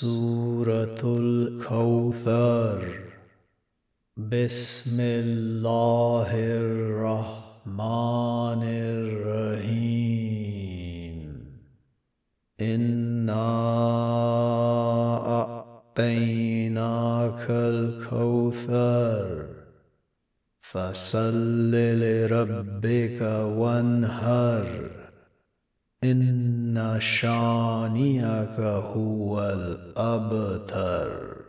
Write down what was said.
سورة الكوثر. بسم الله الرحمن الرحيم. إنا أعطيناك الكوثر فصل لربك وانهر، إن شانئك هو الأبتر.